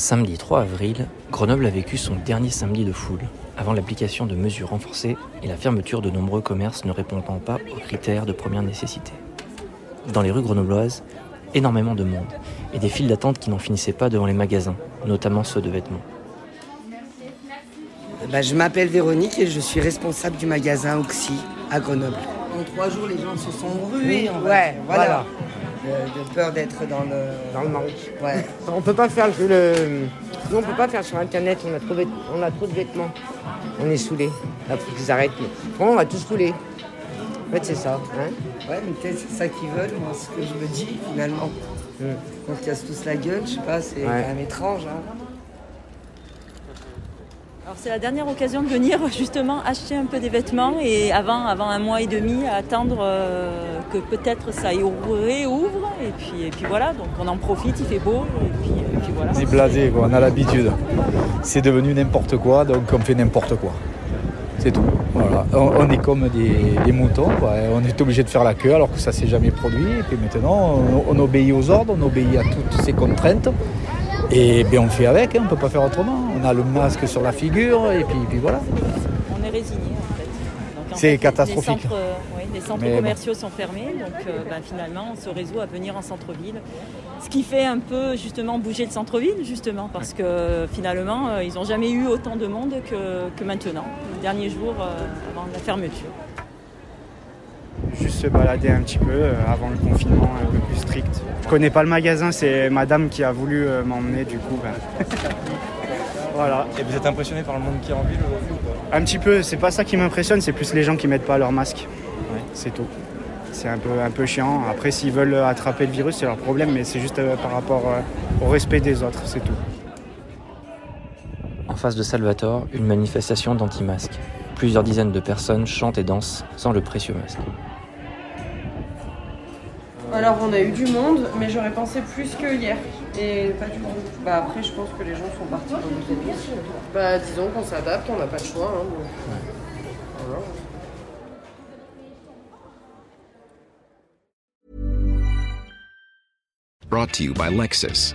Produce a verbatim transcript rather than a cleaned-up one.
Samedi trois avril, Grenoble a vécu son dernier samedi de foule, avant l'application de mesures renforcées et la fermeture de nombreux commerces ne répondant pas aux critères de première nécessité. Dans les rues grenobloises, énormément de monde et des files d'attente qui n'en finissaient pas devant les magasins, notamment ceux de vêtements. Bah, je m'appelle Véronique et je suis responsable du magasin Oxy à Grenoble. En trois jours, les gens se sont rués. Oui, en fait. Ouais, voilà. voilà. De, de peur d'être dans le... Dans le manque. Ouais. On peut pas faire le... Nous, on peut pas faire sur Internet, on a trop, vêt... on a trop de vêtements. On est saoulés. Là, faut qu'ils arrêtent. Mais... on va tous couler. En fait, c'est ça. Hein ouais, mais peut-être c'est ça qu'ils veulent, moi, ce que je me dis, finalement. Mmh. On se casse tous la gueule, je sais pas, c'est ouais. quand même étrange. Hein. Alors, c'est la dernière occasion de venir, justement, acheter un peu des vêtements et avant, avant un mois et demi, à attendre... Euh... que peut-être ça réouvre et puis, et puis voilà, donc on en profite, il fait beau et puis, et puis voilà. On est blasé, quoi, on a l'habitude. C'est devenu n'importe quoi, donc on fait n'importe quoi. C'est tout. Voilà. On, on est comme des, des moutons, quoi. On est obligé de faire la queue alors que ça ne s'est jamais produit. Et puis maintenant, on, on obéit aux ordres, on obéit à toutes ces contraintes. Et bien on fait avec, hein, on ne peut pas faire autrement. On a le masque sur la figure et puis, et puis voilà. On est résigné en fait. Donc, en c'est fait, catastrophique. Les centres Mais commerciaux bon. sont fermés, donc euh, ben, finalement on se résout à venir en centre-ville. Ce qui fait un peu justement bouger le centre-ville, justement, parce que finalement euh, ils n'ont jamais eu autant de monde que, que maintenant, le dernier jour euh, avant la fermeture. Juste se balader un petit peu euh, avant le confinement un peu plus strict. Je connais pas le magasin, c'est madame qui a voulu euh, m'emmener du coup. Ben. Voilà. Et vous êtes impressionné par le monde qui est en ville aujourd'hui ou pas ? Un petit peu, c'est pas ça qui m'impressionne, c'est plus les gens qui mettent pas leur masque. C'est tout. C'est un peu, un peu chiant. Après, s'ils veulent attraper le virus, c'est leur problème, mais c'est juste euh, par rapport euh, au respect des autres, c'est tout. En face de Salvatore, une manifestation d'anti-masques. Plusieurs dizaines de personnes chantent et dansent sans le précieux masque. Alors, on a eu du monde, mais j'aurais pensé plus que hier. Et pas du tout. Bah, après, je pense que les gens sont partis. Bah, disons qu'on s'adapte, on n'a pas le choix. Hein, donc... ouais. Voilà. Brought to you by Lexus.